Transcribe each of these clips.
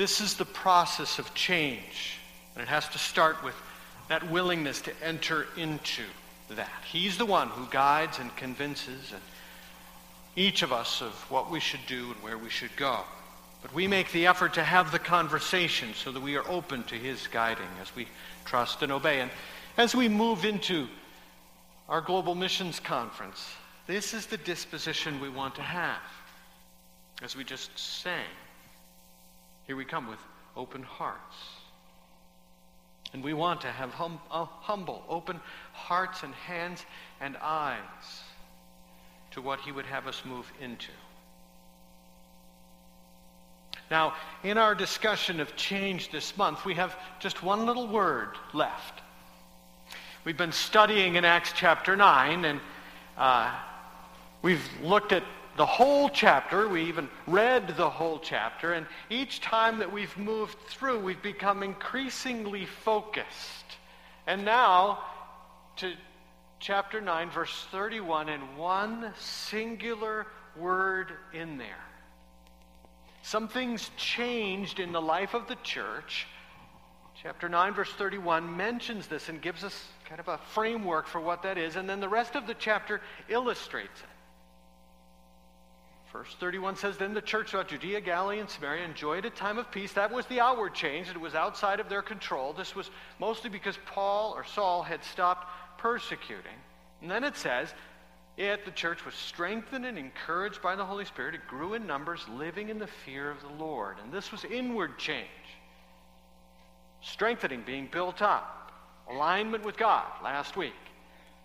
This is the process of change, and it has to start with that willingness to enter into that. He's the one who guides and convinces and each of us of what we should do and where we should go. But we make the effort to have the conversation so that we are open to his guiding as we trust and obey. And as we move into our Global Missions Conference, this is the disposition we want to have. As we just sang, here we come with open hearts. And we want to have humble, open hearts and hands and eyes to what he would have us move into. Now, in our discussion of change this month, we have just one little word left. We've been studying in Acts chapter 9, and we've looked at the whole chapter. We even read the whole chapter, and each time that we've moved through, we've become increasingly focused. And now, to chapter 9, verse 31, and one singular word in there. Some things changed in the life of the church. Chapter 9, verse 31 mentions this and gives us kind of a framework for what that is, and then the rest of the chapter illustrates it. Verse 31 says, "Then the church throughout Judea, Galilee, and Samaria enjoyed a time of peace." That was the outward change. It was outside of their control. This was mostly because Paul or Saul had stopped persecuting. And then it says, "Yet the church was strengthened and encouraged by the Holy Spirit. It grew in numbers, living in the fear of the Lord." And this was inward change. Strengthening, being built up. Alignment with God last week.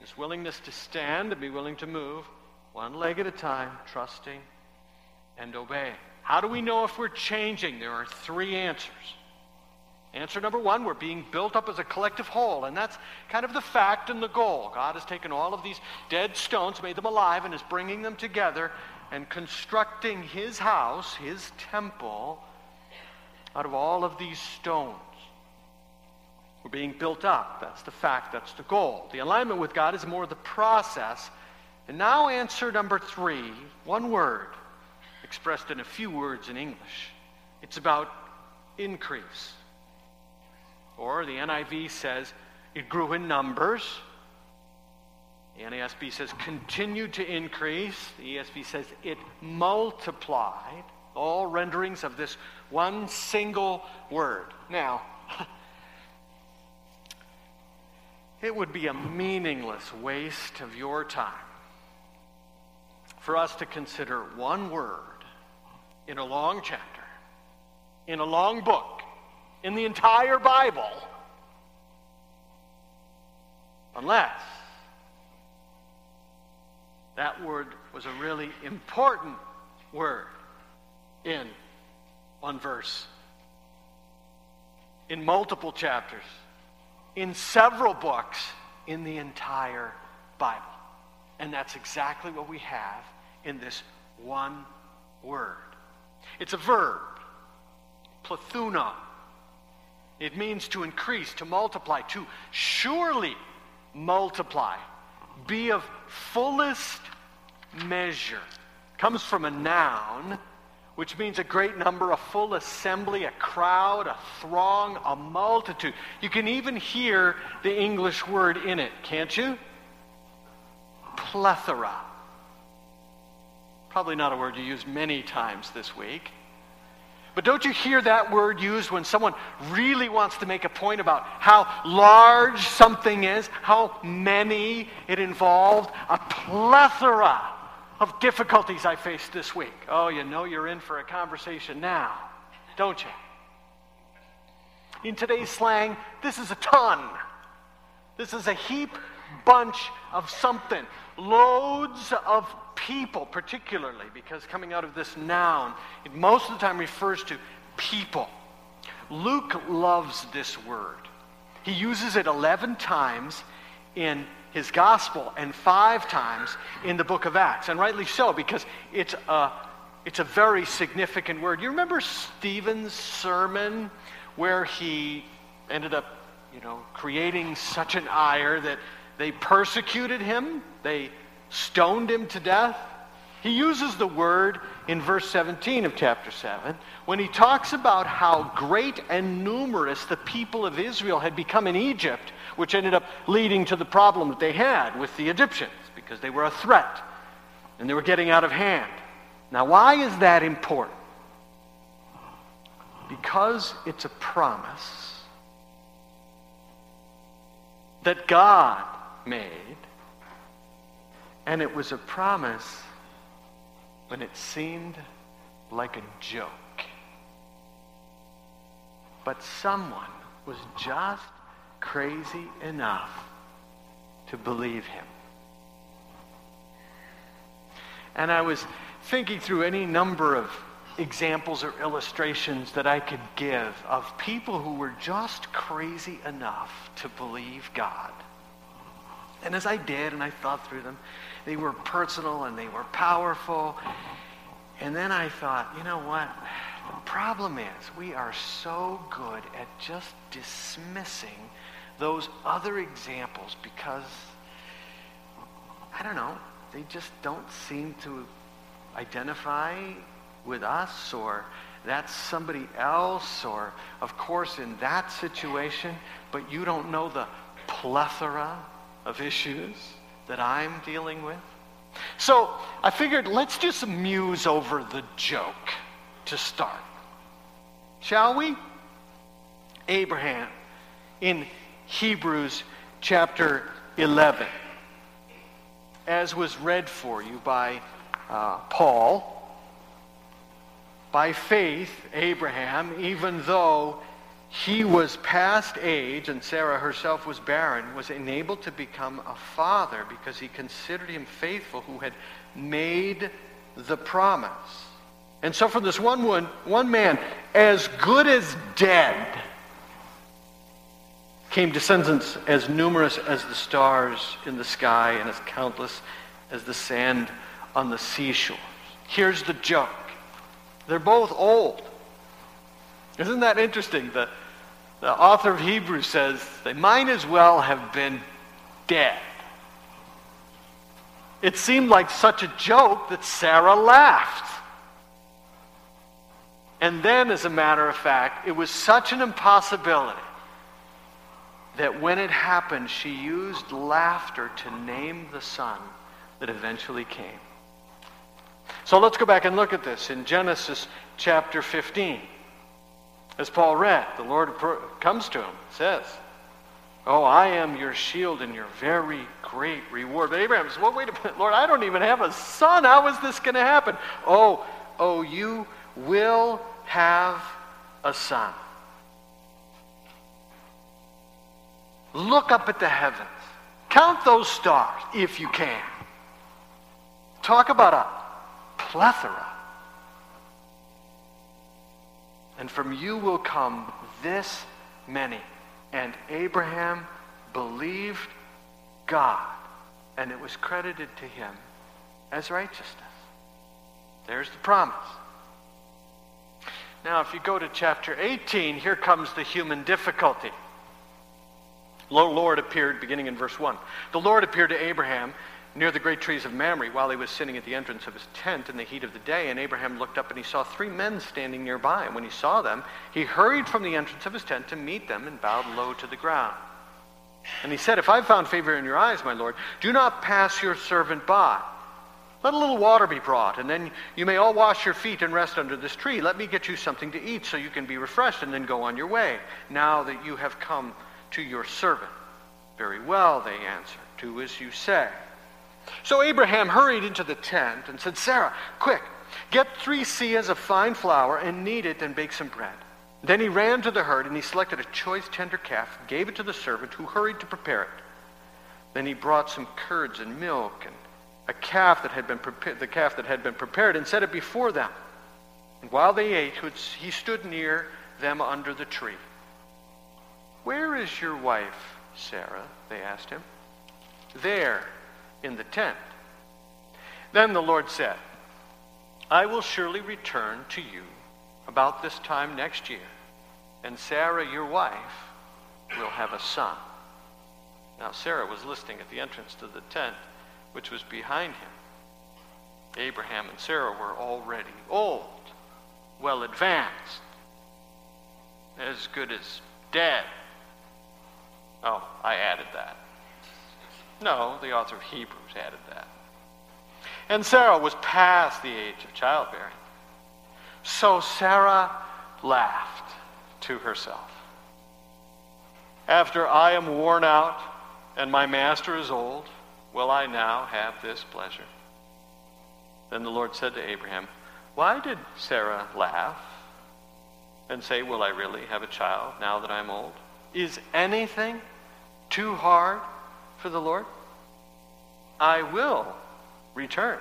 This willingness to stand and be willing to move, one leg at a time, trusting and obeying. How do we know if we're changing? There are three answers. Answer number one, we're being built up as a collective whole, and that's kind of the fact and the goal. God has taken all of these dead stones, made them alive, and is bringing them together and constructing his house, his temple, out of all of these stones. We're being built up. That's the fact. That's the goal. The alignment with God is more the process. And now answer number three, one word, expressed in a few words in English. It's about increase. Or the NIV says, it grew in numbers. The NASB says, continued to increase. The ESV says, it multiplied. All renderings of this one single word. Now, it would be a meaningless waste of your time for us to consider one word in a long chapter, in a long book, in the entire Bible, unless that word was a really important word in one verse, in multiple chapters, in several books, in the entire Bible. And that's exactly what we have in this one word. It's a verb, plethuna. It means to increase, to multiply, to surely multiply, be of fullest measure. Comes from a noun, which means a great number, a full assembly, a crowd, a throng, a multitude. You can even hear the English word in it, can't you? Plethora. Probably not a word you use many times this week. But don't you hear that word used when someone really wants to make a point about how large something is, how many it involved? A plethora of difficulties I faced this week. Oh, you know you're in for a conversation now, don't you? In today's slang, this is a ton. This is a heap, bunch of something. Loads of people, particularly, because coming out of this noun, it most of the time refers to people. Luke loves this word. He uses it 11 times in his gospel and 5 times in the book of Acts, and rightly so, because it's a very significant word. You remember Stephen's sermon where he ended up, creating such an ire that they persecuted him, they stoned him to death. He uses the word in verse 17 of chapter 7 when he talks about how great and numerous the people of Israel had become in Egypt, which ended up leading to the problem that they had with the Egyptians because they were a threat and they were getting out of hand. Now, why is that important? Because it's a promise that God made, and it was a promise when it seemed like a joke. But someone was just crazy enough to believe him. And I was thinking through any number of examples or illustrations that I could give of people who were just crazy enough to believe God. And as I did, and I thought through them, they were personal and they were powerful. And then I thought, you know what? The problem is we are so good at just dismissing those other examples because, I don't know, they just don't seem to identify with us, or that's somebody else, or of course in that situation, but you don't know the plethora of issues that I'm dealing with. So I figured let's just muse over the joke to start. Shall we? Abraham in Hebrews chapter 11, as was read for you by Paul. By faith, Abraham, even though he was past age, and Sarah herself was barren, was enabled to become a father because he considered him faithful who had made the promise. And so from this one man, as good as dead, came descendants as numerous as the stars in the sky and as countless as the sand on the seashore. Here's the joke. They're both old. Isn't that interesting? The author of Hebrews says they might as well have been dead. It seemed like such a joke that Sarah laughed. And then, as a matter of fact, it was such an impossibility that when it happened, she used laughter to name the son that eventually came. So let's go back and look at this in Genesis chapter 15. As Paul read, the Lord comes to him and says, "Oh, I am your shield and your very great reward." But Abraham says, "Well, wait a minute, Lord, I don't even have a son. How is this going to happen?" Oh, you will have a son. Look up at the heavens. Count those stars if you can. Talk about a plethora. And from you will come this many. And Abraham believed God, and it was credited to him as righteousness. There's the promise. Now, if you go to chapter 18, here comes the human difficulty. The Lord appeared, beginning in verse 1. The Lord appeared to Abraham near the great trees of Mamre, while he was sitting at the entrance of his tent in the heat of the day. And Abraham looked up and he saw three men standing nearby. And when he saw them, he hurried from the entrance of his tent to meet them and bowed low to the ground. And he said, "If I have found favor in your eyes, my Lord, do not pass your servant by. Let a little water be brought, and then you may all wash your feet and rest under this tree. Let me get you something to eat so you can be refreshed and then go on your way, now that you have come to your servant." "Very well," they answered, "do as you say." So Abraham hurried into the tent and said, "Sarah, quick, get 3 seahs of fine flour and knead it and bake some bread." Then he ran to the herd and he selected a choice tender calf, gave it to the servant who hurried to prepare it. Then he brought some curds and milk and the calf that had been prepared and set it before them. And while they ate, he stood near them under the tree. "Where is your wife, Sarah?" they asked him. "There, in the tent." Then the Lord said, "I will surely return to you about this time next year, and Sarah, your wife, will have a son." Now Sarah was listening at the entrance to the tent, which was behind him. Abraham and Sarah were already old, well advanced, as good as dead. Oh, I added that. No, the author of Hebrews added that. And Sarah was past the age of childbearing. So Sarah laughed to herself. After I am worn out and my master is old, will I now have this pleasure? Then the Lord said to Abraham, why did Sarah laugh and say, will I really have a child now that I am old? Is anything too hard for the Lord? I will return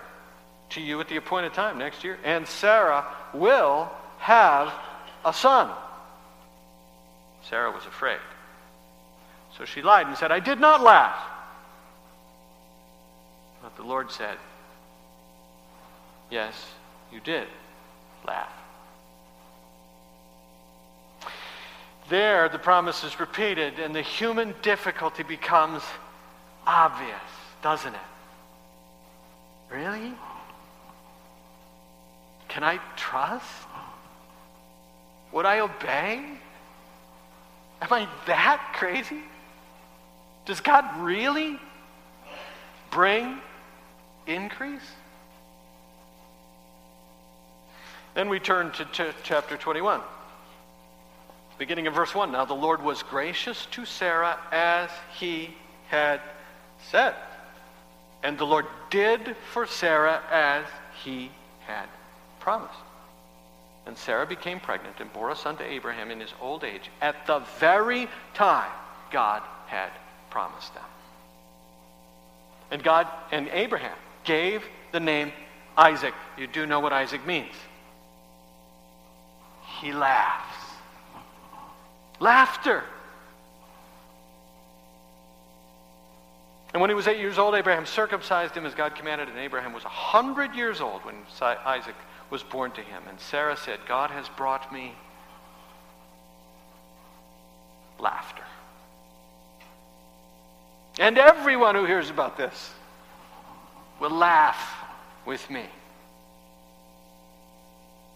to you at the appointed time next year, and Sarah will have a son. Sarah was afraid. So she lied and said, I did not laugh. But the Lord said, yes, you did laugh. There, the promise is repeated, and the human difficulty becomes obvious, doesn't it? Really? Can I trust? Would I obey? Am I that crazy? Does God really bring increase? Then we turn to chapter 21. Beginning in verse 1, now the Lord was gracious to Sarah as he had said. And the Lord did for Sarah as he had promised. And Sarah became pregnant and bore a son to Abraham in his old age at the very time God had promised them. And God and Abraham gave the name Isaac. You do know what Isaac means. He laughs. Laughter. And when he was 8 years old, Abraham circumcised him as God commanded, and Abraham was 100 years old when Isaac was born to him. And Sarah said, God has brought me laughter. And everyone who hears about this will laugh with me.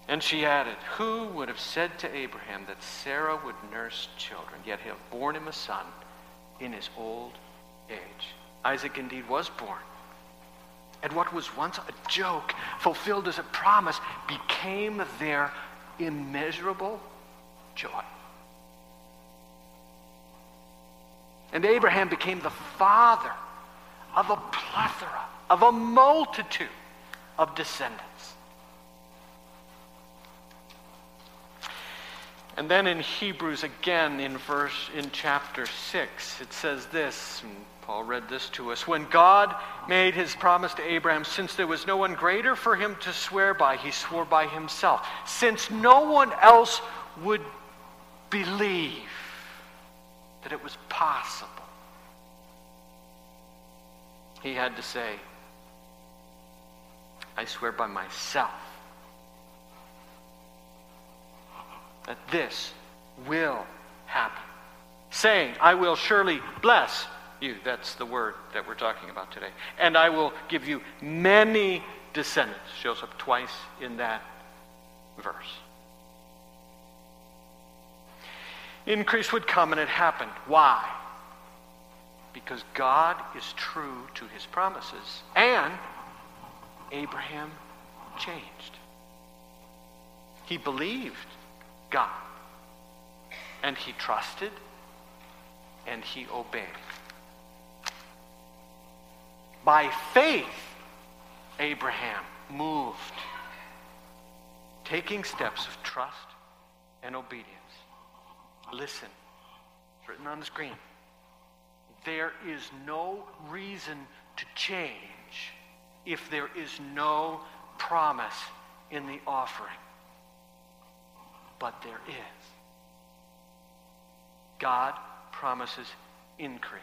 And she added, who would have said to Abraham that Sarah would nurse children, yet have borne him a son in his old age? Isaac indeed was born. And what was once a joke, fulfilled as a promise, became their immeasurable joy. And Abraham became the father of a plethora, of a multitude of descendants. And then in Hebrews again, in chapter 6, it says this, and Paul read this to us, when God made his promise to Abraham, since there was no one greater for him to swear by, he swore by himself, since no one else would believe that it was possible. He had to say, I swear by myself that this will happen, saying, I will surely bless you. That's the word that we're talking about today. And I will give you many descendants. Shows up twice in that verse. Increase would come, and it happened. Why? Because God is true to his promises, and Abraham changed. He believed God, and he trusted, and he obeyed. By faith, Abraham moved, taking steps of trust and obedience. Listen, it's written on the screen. There is no reason to change if there is no promise in the offering. But there is. God promises increase.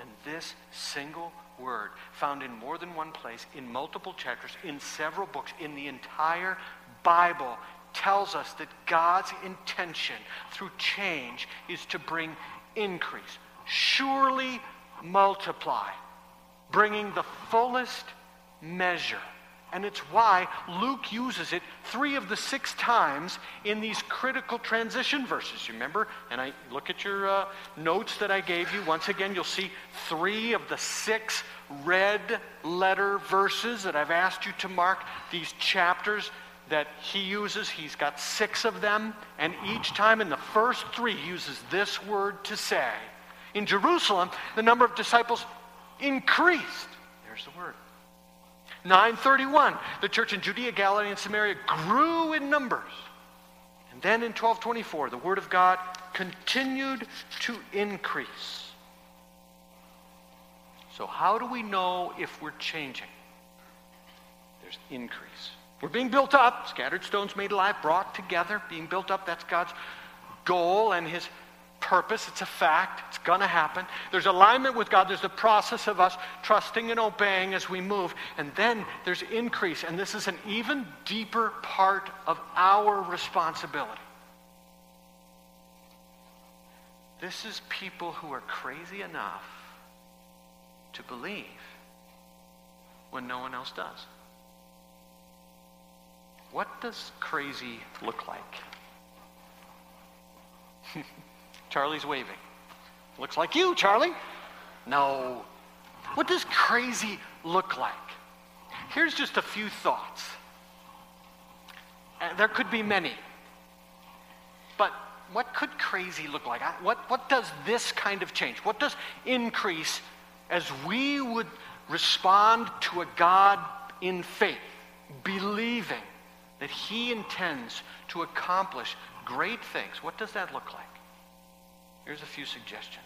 And this single word, found in more than one place, in multiple chapters, in several books, in the entire Bible, tells us that God's intention through change is to bring increase. Surely multiply, bringing the fullest measure And it's why Luke uses it 3 of the 6 times in these critical transition verses. You remember? And I look at your notes that I gave you. Once again, you'll see 3 of the 6 red letter verses that I've asked you to mark. These chapters that he uses, he's got 6 of them. And each time in the first 3, he uses this word to say, in Jerusalem, the number of disciples increased. There's the word. 931, the church in Judea, Galilee, and Samaria grew in numbers. And then in 1224, the word of God continued to increase. So how do we know if we're changing? There's increase. We're being built up, scattered stones made alive, brought together, being built up. That's God's goal and his purpose. It's a fact. It's going to happen. There's alignment with God. There's the process of us trusting and obeying as we move. And then there's increase. And this is an even deeper part of our responsibility. This is people who are crazy enough to believe when no one else does. What does crazy look like? Charlie's waving. Looks like you, Charlie. No. What does crazy look like? Here's just a few thoughts. There could be many. But what could crazy look like? What does this kind of change? What does increase as we would respond to a God in faith, believing that he intends to accomplish great things? What does that look like? Here's a few suggestions.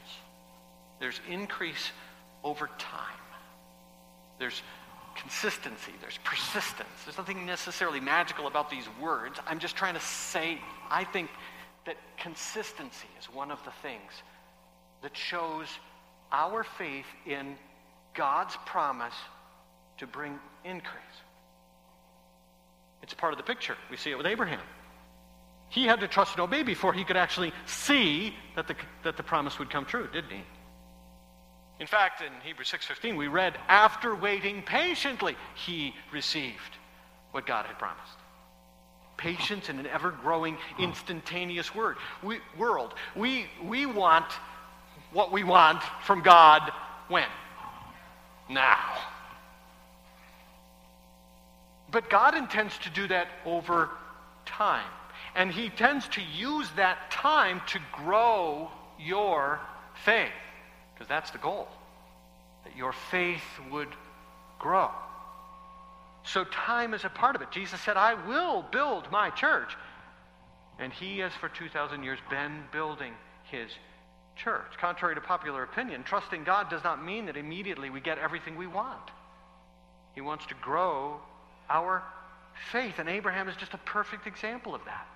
There's increase over time. There's consistency. There's persistence. There's nothing necessarily magical about these words. I'm just trying to say, I think that consistency is one of the things that shows our faith in God's promise to bring increase. It's part of the picture. We see it with Abraham. He had to trust and obey before he could actually see that the promise would come true, didn't he? In fact, in Hebrews 6:15, we read, after waiting patiently, he received what God had promised. Patience in an ever-growing, instantaneous world. We want what we want from God when? Now. But God intends to do that over time. And he tends to use that time to grow your faith, because that's the goal, that your faith would grow. So time is a part of it. Jesus said, I will build my church. And he has for 2,000 years been building his church. Contrary to popular opinion, trusting God does not mean that immediately we get everything we want. He wants to grow our faith, and Abraham is just a perfect example of that.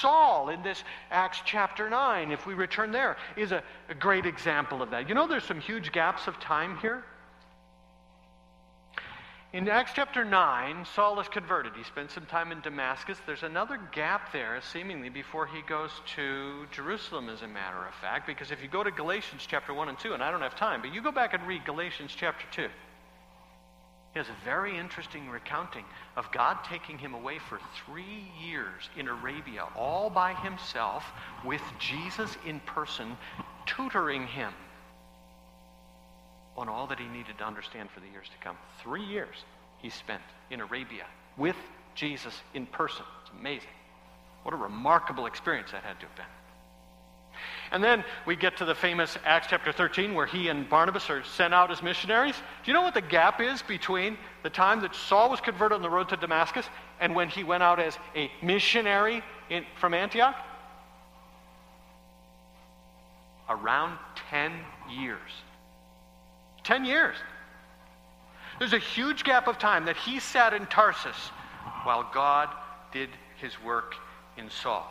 Saul, in this Acts chapter 9, if we return there, is a great example of that. You know, there's some huge gaps of time here. In Acts chapter 9, Saul is converted. He spends some time in Damascus. There's another gap there, seemingly, before he goes to Jerusalem, as a matter of fact, because if you go to Galatians chapter 1 and 2, and I don't have time, but you go back and read Galatians chapter 2. He has a very interesting recounting of God taking him away for 3 years in Arabia, all by himself, with Jesus in person, tutoring him on all that he needed to understand for the years to come. 3 years he spent in Arabia with Jesus in person. It's amazing. What a remarkable experience that had to have been. And then we get to the famous Acts chapter 13 where he and Barnabas are sent out as missionaries. Do you know what the gap is between the time that Saul was converted on the road to Damascus and when he went out as a missionary from Antioch? Around 10 years. 10 years. There's a huge gap of time that he sat in Tarsus while God did his work in Saul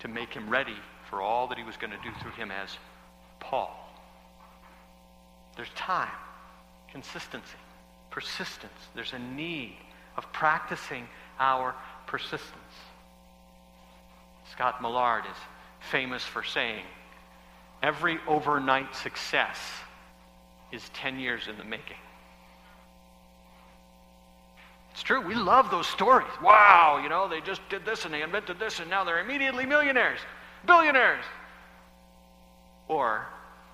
to make him ready for all that he was going to do through him as Paul. There's time, consistency, persistence. There's a need of practicing our persistence. Scott Millard is famous for saying, every overnight success is 10 years in the making. true. We love those stories. Wow, you know, they just did this and they invented this and now they're immediately millionaires, billionaires. Or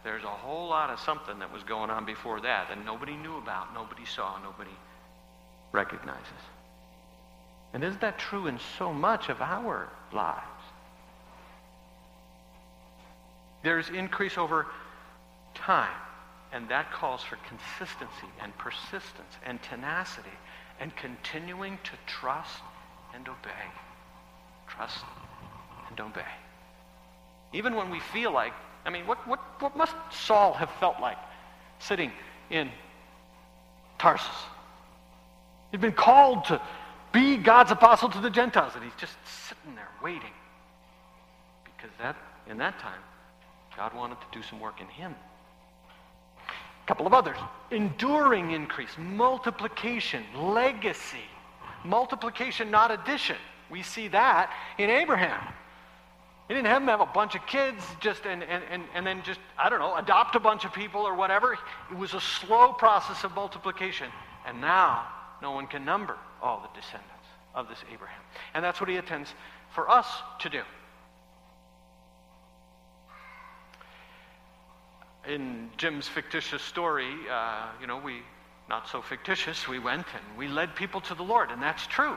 there's a whole lot of something that was going on before that that nobody knew about, nobody saw, nobody recognizes. And isn't that true in so much of our lives? There's increase over time, and that calls for consistency and persistence and tenacity and continuing to trust and obey. Trust and obey. Even when we feel like, I mean, what must Saul have felt like sitting in Tarsus? He'd been called to be God's apostle to the Gentiles, and he's just sitting there waiting. Because that, in that time, God wanted to do some work in him. A couple of others. Enduring increase, multiplication, legacy. Multiplication, not addition. We see that in Abraham. He didn't have him have a bunch of kids just and then just, I don't know, adopt a bunch of people or whatever. It was a slow process of multiplication. And now, no one can number all the descendants of this Abraham. And that's what he intends for us to do. In Jim's fictitious story, you know, we, not so fictitious, we went and we led people to the Lord, and that's true.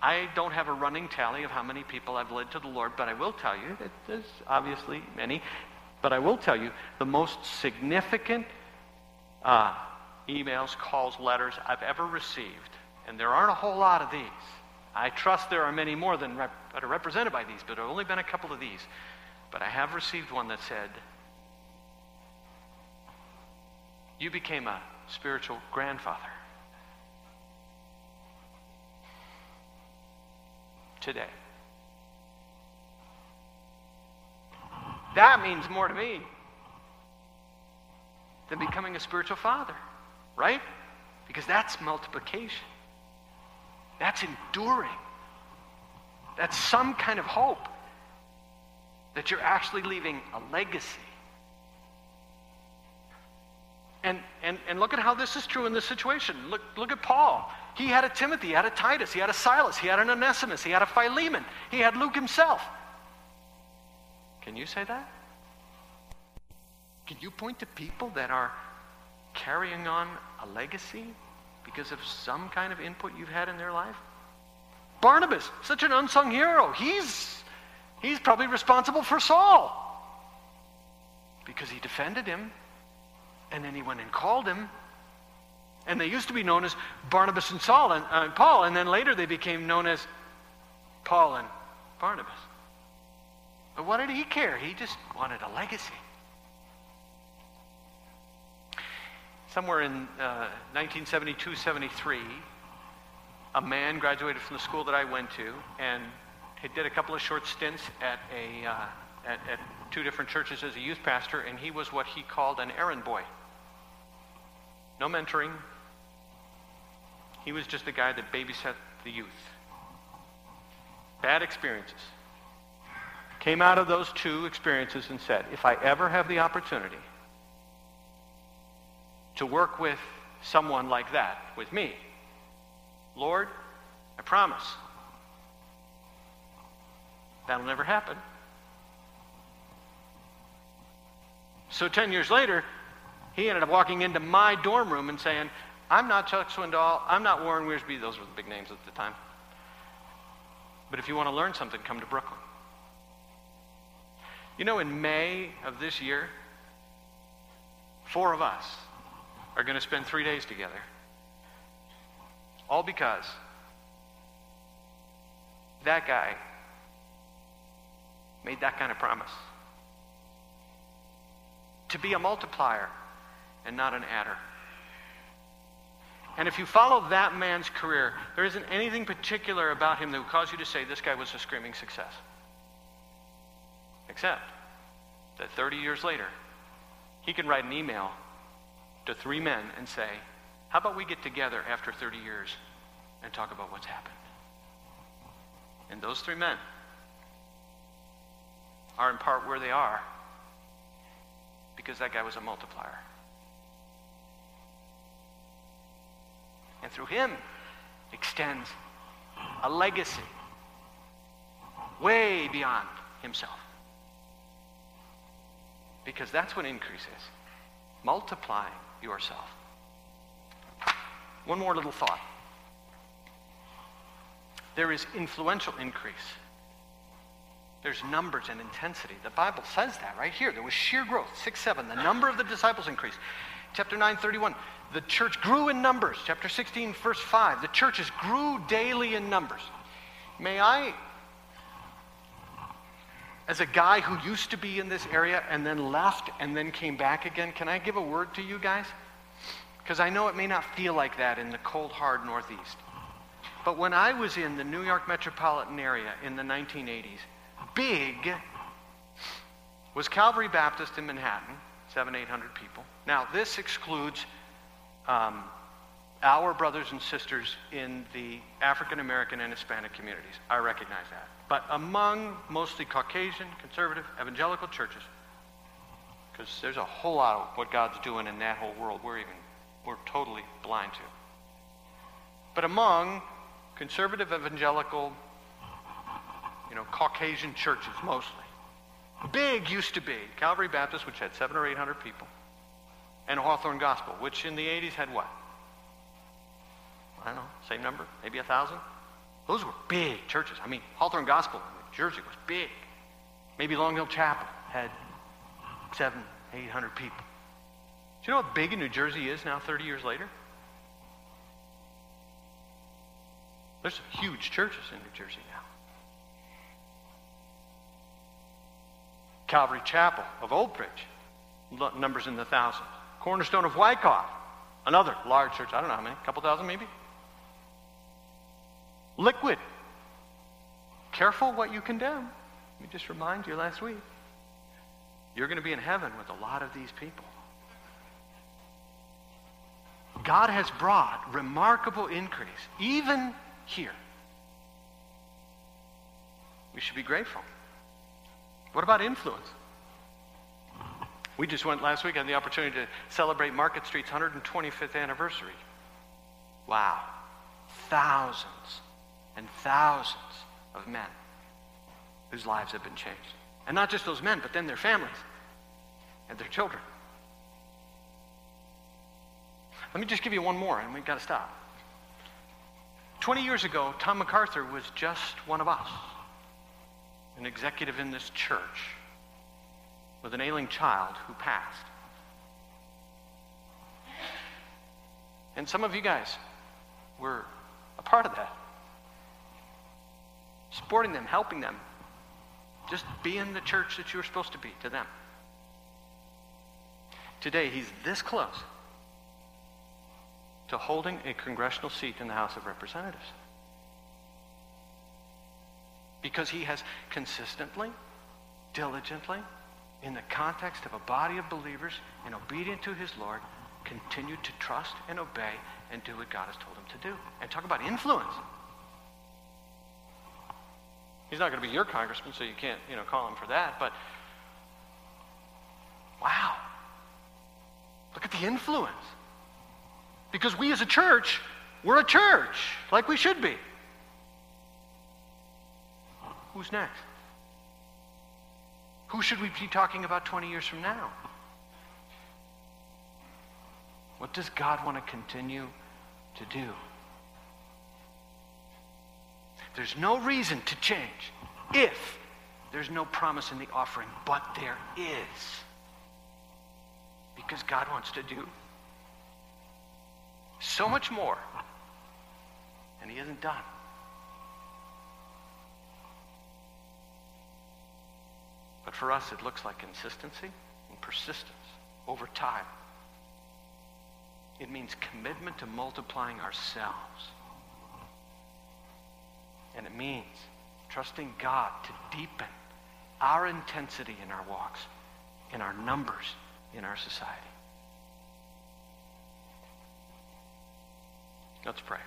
I don't have a running tally of how many people I've led to the Lord, but I will tell you, that there's obviously many, but I will tell you, the most significant emails, calls, letters I've ever received, and there aren't a whole lot of these. I trust there are many more than that are represented by these, but there have only been a couple of these. But I have received one that said, "You became a spiritual grandfather today." That means more to me than becoming a spiritual father, right? Because that's multiplication. That's enduring. That's some kind of hope that you're actually leaving a legacy. And look at how this is true in this situation. Look at Paul. He had a Timothy, he had a Titus, he had a Silas, he had an Onesimus, he had a Philemon, he had Luke himself. Can you say that? Can you point to people that are carrying on a legacy because of some kind of input you've had in their life? Barnabas, such an unsung hero. He's probably responsible for Saul because he defended him. And then he went and called him. And they used to be known as Barnabas and Saul and Paul. And then later they became known as Paul and Barnabas. But what did he care? He just wanted a legacy. Somewhere in 1972-73, a man graduated from the school that I went to. And he did a couple of short stints at a at two different churches as a youth pastor, and he was what he called an errand boy. No mentoring. He was just the guy that babysat the youth. Bad experiences. Came out of those two experiences and said, if I ever have the opportunity to work with someone like that, with me, Lord, I promise that'll never happen. So 10 years later, he ended up walking into my dorm room and saying, I'm not Chuck Swindoll, I'm not Warren Wiersbe, those were the big names at the time. But if you want to learn something, come to Brooklyn. You know, in May of this year, 4 of us are going to spend 3 days together. All because that guy made that kind of promise. To be a multiplier and not an adder. And if you follow that man's career, there isn't anything particular about him that would cause you to say this guy was a screaming success. Except that 30 years later, he can write an email to 3 men and say, how about we get together after 30 years and talk about what's happened? And those 3 men are in part where they are because that guy was a multiplier. And through him, extends a legacy way beyond himself. Because that's what increase is. Multiplying yourself. One more little thought. There is influential increase. There's numbers and intensity. The Bible says that right here. There was sheer growth, 6-7. The number of the disciples increased. Chapter 9:31. The church grew in numbers. Chapter 16, verse 5. The churches grew daily in numbers. May I, as a guy who used to be in this area and then left and then came back again, can I give a word to you guys? Because I know it may not feel like that in the cold, hard Northeast. But when I was in the New York metropolitan area in the 1980s, big was Calvary Baptist in Manhattan, 700-800 people. Now, this excludes our brothers and sisters in the African-American and Hispanic communities. I recognize that. But among mostly Caucasian, conservative, evangelical churches, because there's a whole lot of what God's doing in that whole world we're totally blind to. But among conservative, evangelical, Caucasian churches mostly. Big used to be Calvary Baptist, which had 700 or 800 people, and Hawthorne Gospel, which in the 80s had what? I don't know, same number, maybe 1,000? Those were big churches. I mean, Hawthorne Gospel in New Jersey was big. Maybe Long Hill Chapel had 700-800 people. Do you know what big in New Jersey is now, 30 years later? There's some huge churches in New Jersey now. Calvary Chapel of Old Bridge, numbers in the thousands. Cornerstone of Wyckoff, another large church. I don't know how many, a couple thousand maybe. Liquid. Careful what you condemn. Let me just remind you last week. You're going to be in heaven with a lot of these people. God has brought remarkable increase, even here. We should be grateful. What about influence? We just went last week and had the opportunity to celebrate Market Street's 125th anniversary. Wow. Thousands and thousands of men whose lives have been changed. And not just those men, but then their families and their children. Let me just give you one more, and we've got to stop. 20 years ago, Tom MacArthur was just one of us, an executive in this church with an ailing child who passed. And some of you guys were a part of that, supporting them, helping them, just being the church that you were supposed to be to them. Today, he's this close to holding a congressional seat in the House of Representatives. Because he has consistently, diligently, in the context of a body of believers and obedient to his Lord, continued to trust and obey and do what God has told him to do. And talk about influence. He's not going to be your congressman, so you can't, call him for that, but wow. Look at the influence. Because we as a church, we're a church, like we should be. Who's next? Who should we be talking about 20 years from now? What does God want to continue to do? There's no reason to change if there's no promise in the offering, but there is. Because God wants to do so much more, and he isn't done. But for us, it looks like consistency and persistence over time. It means commitment to multiplying ourselves. And it means trusting God to deepen our intensity in our walks, in our numbers, in our society. Let's pray.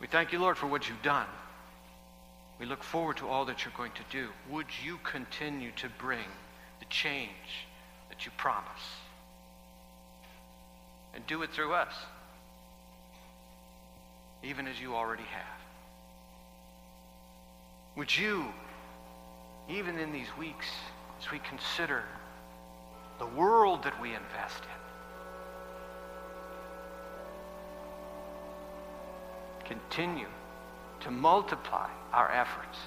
We thank you, Lord, for what you've done. We look forward to all that you're going to do. Would you continue to bring the change that you promise? and do it through us, even as you already have. Would you, even in these weeks, as we consider the world that we invest in, continue to multiply our efforts,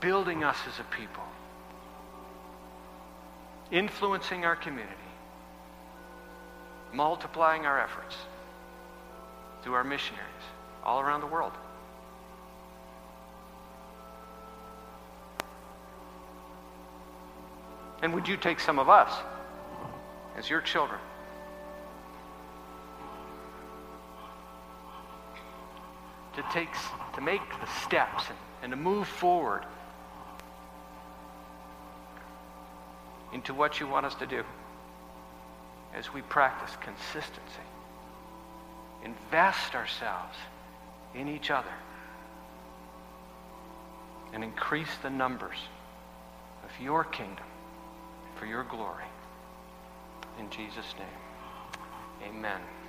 building us as a people, influencing our community, multiplying our efforts through our missionaries all around the world. And would you take some of us as your children to make the steps and to move forward into what you want us to do as we practice consistency, invest ourselves in each other, and increase the numbers of your kingdom for your glory. In Jesus' name, amen.